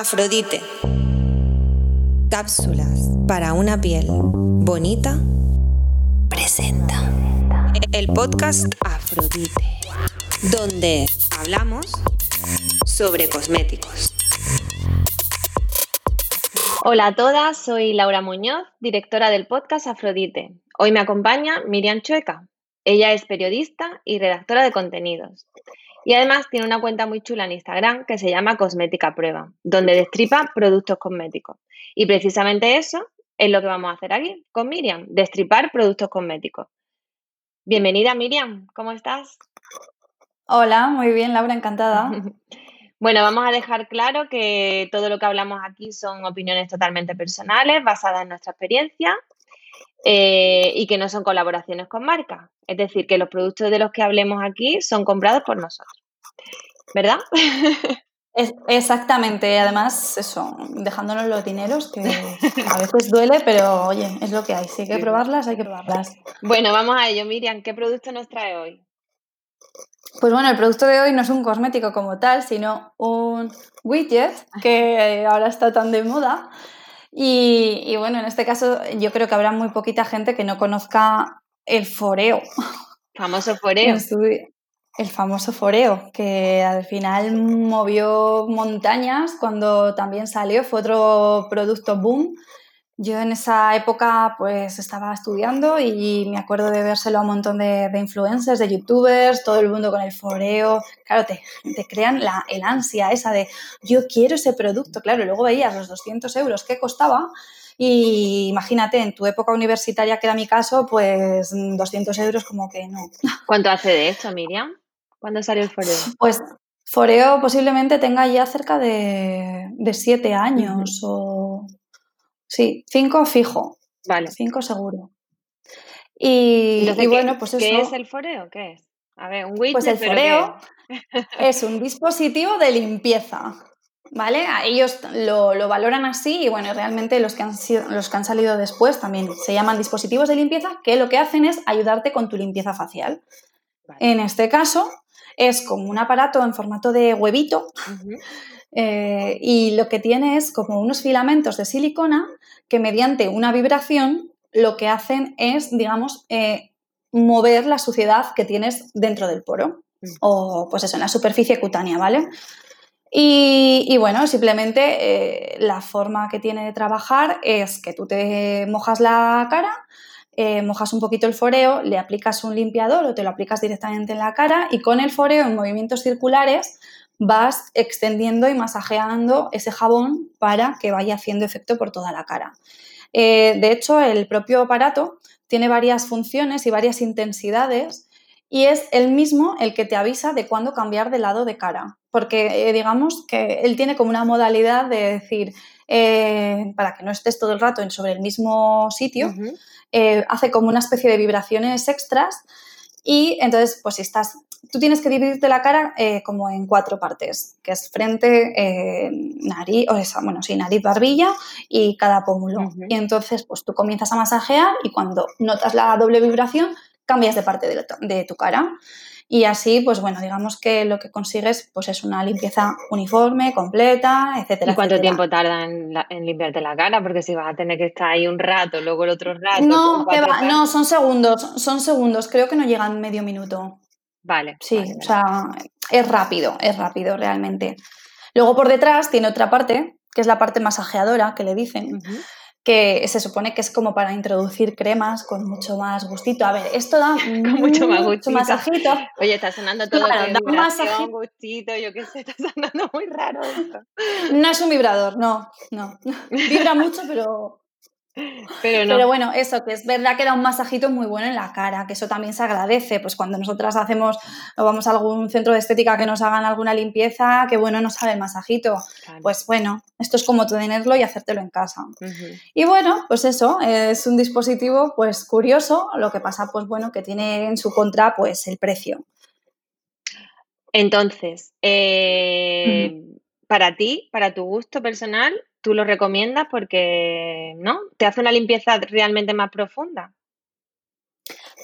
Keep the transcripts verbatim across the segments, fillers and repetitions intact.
Afrodite. Cápsulas para una piel bonita presenta el podcast Afrodite, donde hablamos sobre cosméticos. Hola a todas, soy Laura Muñoz, directora del podcast Afrodite. Hoy me acompaña Miriam Chueca. Ella es periodista y redactora de contenidos. Y además tiene una cuenta muy chula en Instagram que se llama Cosmética Prueba, donde destripa productos cosméticos. Y precisamente eso es lo que vamos a hacer aquí con Miriam, destripar productos cosméticos. Bienvenida Miriam, ¿cómo estás? Hola, muy bien Laura, encantada. Bueno, vamos a dejar claro que todo lo que hablamos aquí son opiniones totalmente personales, basadas en nuestra experiencia. Eh, y que no son colaboraciones con marcas. Es decir, que los productos de los que hablemos aquí son comprados por nosotros. ¿Verdad? Es, exactamente. Además, eso, dejándonos los dineros, que a veces duele, pero oye, es lo que hay. Si hay que sí. probarlas, hay que probarlas. Bueno, vamos a ello. Miriam, ¿qué producto nos trae hoy? Pues bueno, el producto de hoy no es un cosmético como tal, sino un widget, que ahora está tan de moda. Y, y bueno, en este caso yo creo que habrá muy poquita gente que no conozca el foreo. Famoso foreo. El famoso foreo, que al final movió montañas cuando también salió, fue otro producto boom. Yo en esa época pues estaba estudiando y me acuerdo de vérselo a un montón de, de influencers, de youtubers, todo el mundo con el foreo. Claro, te, te crean la, el ansia esa de yo quiero ese producto. Claro, y luego veías los doscientos euros que costaba y imagínate, en tu época universitaria, que era mi caso, pues doscientos euros como que no. ¿Cuánto hace de esto, Miriam? ¿Cuándo salió el foreo? Pues foreo posiblemente tenga ya cerca de, de siete años uh-huh. o... Sí, cinco fijo. Vale. Cinco seguro. Y, Entonces, y bueno, pues eso. ¿Qué es el foreo? ¿Qué es? A ver, un widget. Pues el foreo es un dispositivo de limpieza, ¿vale? Ellos lo, lo valoran así y bueno, realmente los que han sido, los que han salido después también se llaman dispositivos de limpieza, que lo que hacen es ayudarte con tu limpieza facial. Vale. En este caso es como un aparato en formato de huevito. Uh-huh. Eh, y lo que tiene es como unos filamentos de silicona que mediante una vibración lo que hacen es, digamos, eh, mover la suciedad que tienes dentro del poro mm. o pues eso, en la superficie cutánea, ¿vale? Y, y bueno, simplemente eh, la forma que tiene de trabajar es que tú te mojas la cara, eh, mojas un poquito el foreo, le aplicas un limpiador o te lo aplicas directamente en la cara y con el foreo en movimientos circulares vas extendiendo y masajeando ese jabón para que vaya haciendo efecto por toda la cara. Eh, de hecho, el propio aparato tiene varias funciones y varias intensidades y es el mismo el que te avisa de cuándo cambiar de lado de cara. Porque eh, digamos que él tiene como una modalidad de decir, eh, para que no estés todo el rato sobre el mismo sitio, uh-huh. eh, hace como una especie de vibraciones extras y entonces, pues si estás... Tú tienes que dividirte la cara eh, como en cuatro partes, que es frente, eh, nariz, o esa, bueno, sí, nariz, barbilla y cada pómulo. Uh-huh. Y entonces, pues tú comienzas a masajear y cuando notas la doble vibración, cambias de parte de, la, de tu cara. Y así, pues bueno, digamos que lo que consigues pues es una limpieza uniforme, completa, etcétera. ¿Y cuánto etcétera. tiempo tarda en, la, en limpiarte la cara? Porque si vas a tener que estar ahí un rato, luego el otro rato... No, que va, no son segundos, son segundos. Creo que no llegan medio minuto. Vale. Sí, vale, o sea, vale. es rápido, es rápido realmente. Luego por detrás tiene otra parte, que es la parte masajeadora, que le dicen, uh-huh. que se supone que es como para introducir cremas con mucho más gustito. A ver, esto da con mucho más mucho masajito. Oye, está sonando todo claro, con vibración, masajito. gustito, yo qué sé, está sonando muy raro esto. No es un vibrador, no, no. Vibra mucho, pero... Pero, no. Pero bueno, eso que es verdad que da un masajito muy bueno en la cara, que eso también se agradece, pues cuando nosotras hacemos o vamos a algún centro de estética que nos hagan alguna limpieza, que bueno, nos sale el masajito, claro. Pues bueno, esto es como tenerlo y hacértelo en casa. Uh-huh. Y bueno, pues eso, es un dispositivo pues curioso, lo que pasa pues bueno, que tiene en su contra pues el precio. Entonces, eh, uh-huh. para ti, para tu gusto personal, ¿tú lo recomiendas porque no? ¿Te hace una limpieza realmente más profunda?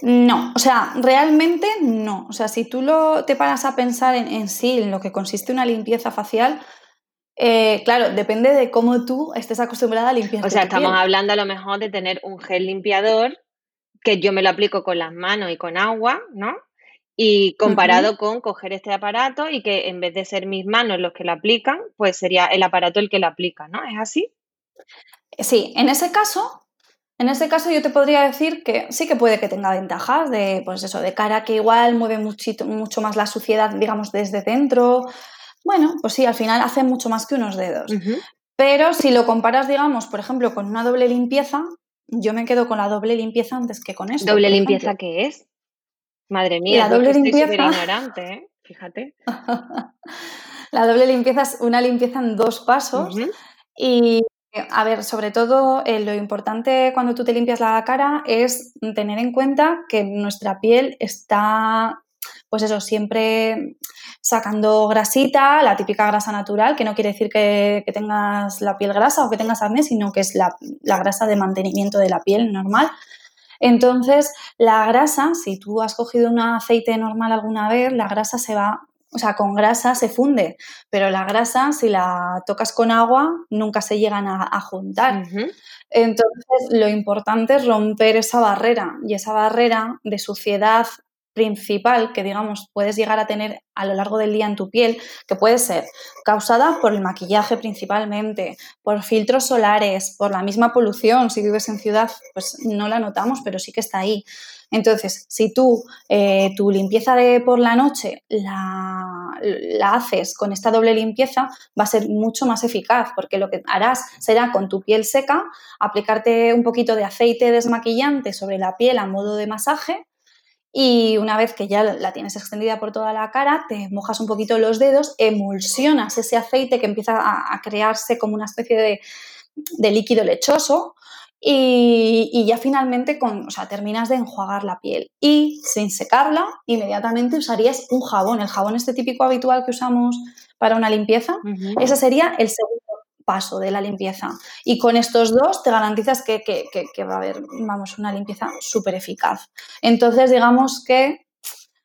No, o sea, realmente no. O sea, si tú lo, te paras a pensar en, en sí, en lo que consiste una limpieza facial, Eh, claro, depende de cómo tú estés acostumbrada a limpiar. O sea, estamos piel. hablando a lo mejor de tener un gel limpiador que yo me lo aplico con las manos y con agua, ¿no? Y comparado uh-huh. con coger este aparato y que en vez de ser mis manos los que lo aplican, pues sería el aparato el que lo aplica, ¿no? ¿Es así? Sí, en ese caso... En este caso yo te podría decir que sí que puede que tenga ventajas de, pues eso, de cara que igual mueve muchito, mucho más la suciedad, digamos, desde dentro. Bueno, pues sí, al final hace mucho más que unos dedos. Uh-huh. Pero si lo comparas, digamos, por ejemplo, con una doble limpieza, yo me quedo con la doble limpieza antes que con esto. ¿Doble limpieza qué es? Madre mía, la doble limpieza... estoy súper ignorante, ¿eh? Fíjate. La doble limpieza es una limpieza en dos pasos uh-huh. y... A ver, sobre todo eh, lo importante cuando tú te limpias la cara es tener en cuenta que nuestra piel está, pues eso, siempre sacando grasita, la típica grasa natural, que no quiere decir que, que tengas la piel grasa o que tengas acné, sino que es la, la grasa de mantenimiento de la piel normal. Entonces, la grasa, si tú has cogido un aceite normal alguna vez, la grasa se va... O sea, con grasa se funde, pero la grasa, si la tocas con agua, nunca se llegan a, a juntar. Uh-huh. Entonces, lo importante es romper esa barrera, y esa barrera de suciedad principal que, digamos, puedes llegar a tener a lo largo del día en tu piel, que puede ser causada por el maquillaje principalmente, por filtros solares, por la misma polución. Si vives en ciudad, pues no la notamos, pero sí que está ahí. Entonces, si tú eh, tu limpieza de por la noche la, la haces con esta doble limpieza, va a ser mucho más eficaz, porque lo que harás será con tu piel seca aplicarte un poquito de aceite desmaquillante sobre la piel a modo de masaje. Y una vez que ya la tienes extendida por toda la cara, te mojas un poquito los dedos, emulsionas ese aceite que empieza a, a crearse como una especie de, de líquido lechoso y, y ya finalmente con, o sea, terminas de enjuagar la piel. Y sin secarla, inmediatamente usarías un jabón. El jabón este típico habitual que usamos para una limpieza, uh-huh. ese sería el segundo paso de la limpieza. Y con estos dos te garantizas que, que, que, que va a haber, vamos, una limpieza súper eficaz. Entonces, digamos que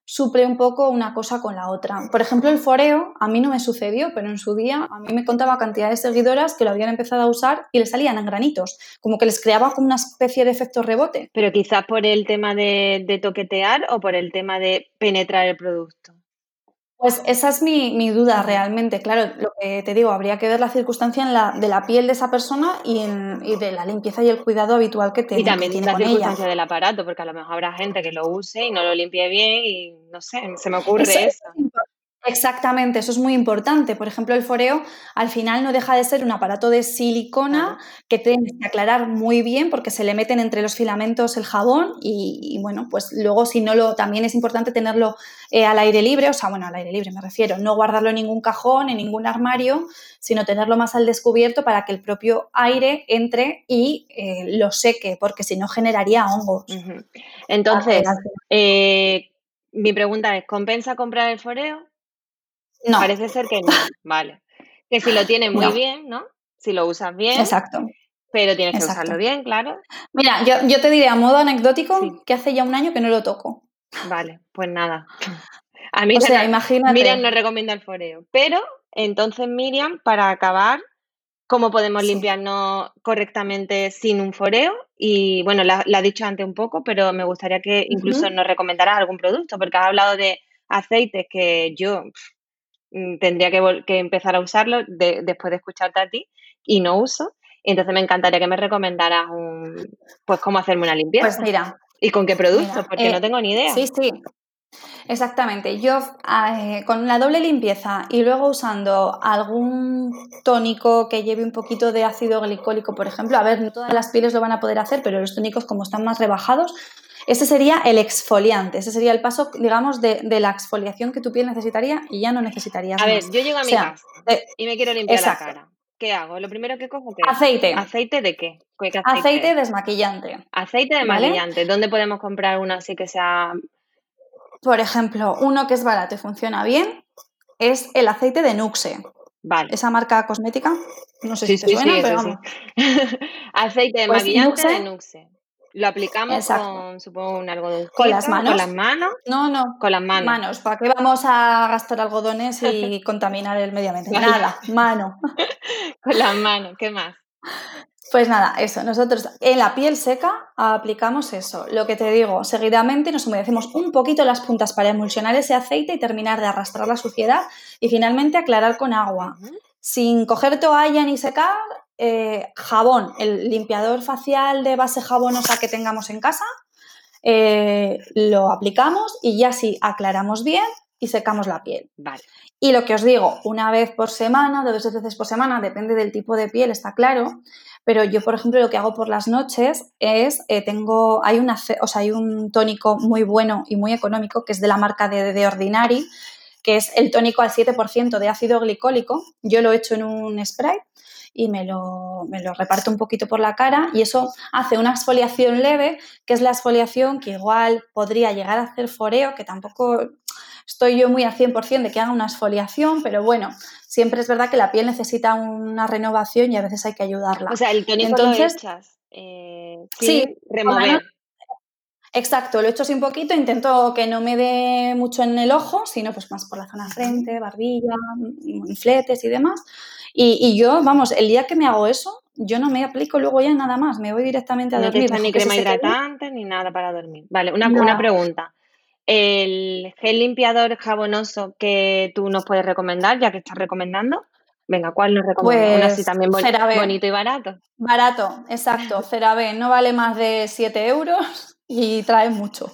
suple un poco una cosa con la otra. Por ejemplo, el foreo, a mí no me sucedió, pero en su día a mí me contaba cantidad de seguidoras que lo habían empezado a usar y le salían en granitos, como que les creaba como una especie de efecto rebote. Pero quizás por el tema de, de toquetear o por el tema de penetrar el producto. Pues esa es mi, mi duda realmente. Claro, lo que te digo, habría que ver la circunstancia en la, de la piel de esa persona y, en, y de la limpieza y el cuidado habitual que tiene. Y también tiene la circunstancia ella. Del aparato, porque a lo mejor habrá gente que lo use y no lo limpie bien y no sé, se me ocurre eso. eso. Es Exactamente, eso es muy importante. Por ejemplo, el foreo al final no deja de ser un aparato de silicona que tienes que aclarar muy bien porque se le meten entre los filamentos el jabón y, y bueno, pues luego si no lo... También es importante tenerlo eh, al aire libre, o sea, bueno, al aire libre me refiero, no guardarlo en ningún cajón, en ningún armario, sino tenerlo más al descubierto para que el propio aire entre y eh, lo seque, porque si no generaría hongos. Uh-huh. Entonces, eh, mi pregunta es, ¿compensa comprar el foreo? No. Parece ser que no, vale. Que si lo tienes muy no. bien, ¿no? Si lo usas bien. Exacto. Pero tienes Exacto. que usarlo bien, claro. Mira, yo, yo te diré a modo anecdótico sí. que hace ya un año que no lo toco. Vale, pues nada. A mí o sea, no, imagínate. Miriam no recomienda el foreo. Pero, entonces, Miriam, para acabar, ¿cómo podemos sí. limpiarnos correctamente sin un foreo? Y, bueno, la, la he dicho antes un poco, pero me gustaría que incluso uh-huh. nos recomendaras algún producto, porque has hablado de aceites que yo... tendría que, vol- que empezar a usarlo de- después de escucharte a ti y no uso, entonces me encantaría que me recomendaras un, pues cómo hacerme una limpieza. Pues mira, y con qué productos, porque eh, no tengo ni idea. Sí, sí, exactamente. Yo eh, con la doble limpieza y luego usando algún tónico que lleve un poquito de ácido glicólico, por ejemplo, a ver, no todas las pieles lo van a poder hacer, pero los tónicos como están más rebajados, ese sería el exfoliante, ese sería el paso, digamos, de, de la exfoliación que tu piel necesitaría y ya no necesitarías. A más. ver, yo llego a mi o sea, casa de, y me quiero limpiar exacto. la cara. ¿Qué hago? Lo primero que cojo, ¿qué? Aceite. ¿Aceite de qué? ¿Qué aceite? Aceite desmaquillante. Aceite desmaquillante. ¿Vale? ¿Dónde podemos comprar uno así que sea...? Por ejemplo, uno que es barato y funciona bien es el aceite de Nuxe. Vale. Esa marca cosmética, no sé sí, si te sí, suena, sí, pero vamos. Sí. Aceite desmaquillante pues de Nuxe. Lo aplicamos Exacto. con, supongo, un algodón. ¿Con las manos? ¿Con las manos? No, no. Con las manos. Manos. ¿Para qué vamos a gastar algodones y contaminar el medio ambiente? Nada, mano. Con las manos, ¿qué más? Pues nada, eso. Nosotros en la piel seca aplicamos eso. Lo que te digo, seguidamente nos humedecemos un poquito las puntas para emulsionar ese aceite y terminar de arrastrar la suciedad y finalmente aclarar con agua. Sin coger toalla ni secar, eh, jabón, el limpiador facial de base jabonosa que tengamos en casa, eh, lo aplicamos y ya sí aclaramos bien y secamos la piel. Vale. Y lo que os digo, una vez por semana, dos veces por semana, depende del tipo de piel, está claro, pero yo, por ejemplo, lo que hago por las noches es, eh, tengo, hay, una, o sea, hay un tónico muy bueno y muy económico que es de la marca de The Ordinary, que es el tónico al siete por ciento de ácido glicólico. Yo lo echo en un spray y me lo, me lo reparto un poquito por la cara y eso hace una exfoliación leve, que es la exfoliación que igual podría llegar a hacer Foreo, que tampoco estoy yo muy al cien por ciento de que haga una exfoliación, pero bueno, siempre es verdad que la piel necesita una renovación y a veces hay que ayudarla. O sea, el tónico Entonces, lo echas, eh, sin sí, remover. Exacto, lo echo así un poquito, intento que no me dé mucho en el ojo, sino pues más por la zona frente, barbilla, fletes y demás. Y, y yo, vamos, el día que me hago eso, yo no me aplico luego ya nada más, me voy directamente a no dormir. No te echas ni crema hidratante ni nada para dormir. Vale, una, no. una pregunta. El gel limpiador jabonoso que tú nos puedes recomendar, ya que estás recomendando. Venga, ¿cuál nos recomiendas? Pues, así también boni- CeraVe. Bonito y barato. Barato, exacto. CeraVe no vale más de siete euros y trae mucho.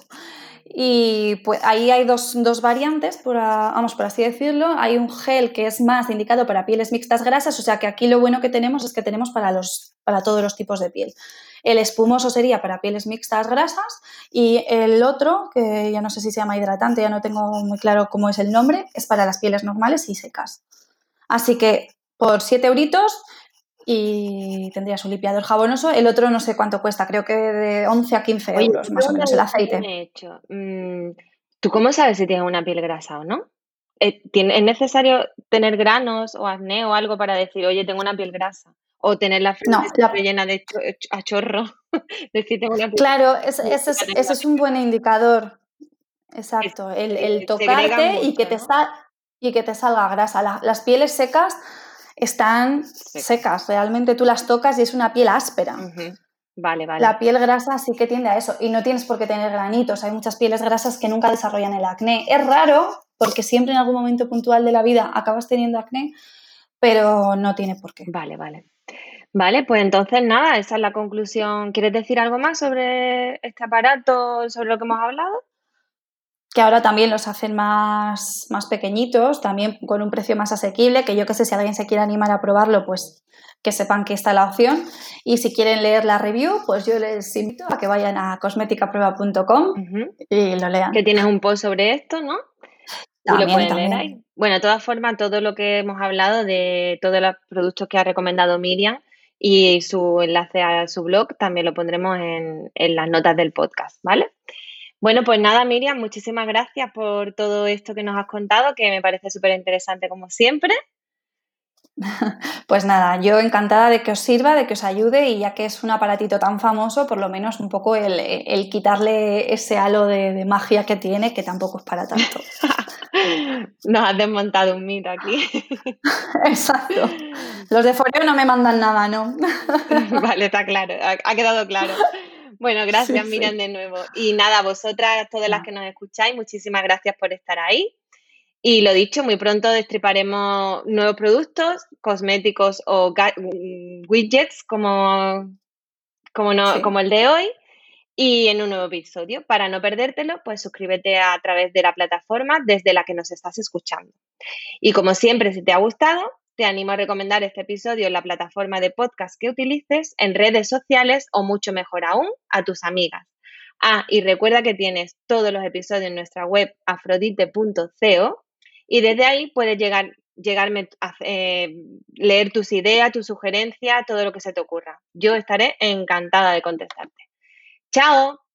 Y pues ahí hay dos, dos variantes, por, a, vamos, por así decirlo. Hay un gel que es más indicado para pieles mixtas grasas, o sea que aquí lo bueno que tenemos es que tenemos para, los, para todos los tipos de piel. El espumoso sería para pieles mixtas grasas y el otro, que ya no sé si se llama hidratante, ya no tengo muy claro cómo es el nombre, es para las pieles normales y secas. Así que por siete euritos y tendrías un limpiador jabonoso. El otro no sé cuánto cuesta, creo que de once a quince euros. Oye, más o menos el aceite. Hecho. ¿Tú cómo sabes si tienes una piel grasa o no? ¿Es necesario tener granos o acné o algo para decir, oye, tengo una piel grasa? O tener la frente no, la... llena de cho- a chorro. Decir, tengo una piel claro, es, ese, es, ese es un buen indicador. Exacto, el, el tocarte mucho, y, que te ¿no? sal, y que te salga grasa. La, las pieles secas están secas. secas, realmente tú las tocas y es una piel áspera. Uh-huh. Vale, vale. La piel grasa sí que tiende a eso y no tienes por qué tener granitos. Hay muchas pieles grasas que nunca desarrollan el acné. Es raro porque siempre en algún momento puntual de la vida acabas teniendo acné, pero no tiene por qué. Vale, vale. Vale, pues entonces nada, esa es la conclusión. ¿Quieres decir algo más sobre este aparato, sobre lo que hemos hablado? Que ahora también los hacen más, más pequeñitos, también con un precio más asequible, que yo que sé, si alguien se quiere animar a probarlo, pues que sepan que está la opción. Y si quieren leer la review, pues yo les invito a que vayan a cosmética prueba punto com uh-huh. y lo lean. Que tienes un post sobre esto, ¿no? También, y lo pueden leer ahí. Bueno, de todas formas, todo lo que hemos hablado de todos los productos que ha recomendado Miriam y su enlace a su blog también lo pondremos en, en las notas del podcast, ¿vale? Bueno, pues nada, Miriam, muchísimas gracias por todo esto que nos has contado, que me parece súper interesante como siempre. Pues nada, yo encantada de que os sirva, de que os ayude y ya que es un aparatito tan famoso, por lo menos un poco el, el quitarle ese halo de, de magia que tiene, que tampoco es para tanto. Nos has desmontado un mito aquí. Exacto. Los de Foreo no me mandan nada, ¿no? Vale, está claro, ha quedado claro. Bueno, gracias, sí, Miriam, sí. de nuevo. Y nada, vosotras, todas las que nos escucháis, muchísimas gracias por estar ahí. Y lo dicho, muy pronto destriparemos nuevos productos, cosméticos o ga- widgets como, como, no, sí. como el de hoy. Y en un nuevo episodio, para no perdértelo, pues suscríbete a través de la plataforma desde la que nos estás escuchando. Y como siempre, si te ha gustado, te animo a recomendar este episodio en la plataforma de podcast que utilices, en redes sociales o mucho mejor aún, a tus amigas. Ah, y recuerda que tienes todos los episodios en nuestra web afrodite punto co y desde ahí puedes llegar, llegarme a eh, leer tus ideas, tus sugerencias, todo lo que se te ocurra. Yo estaré encantada de contestarte. ¡Chao!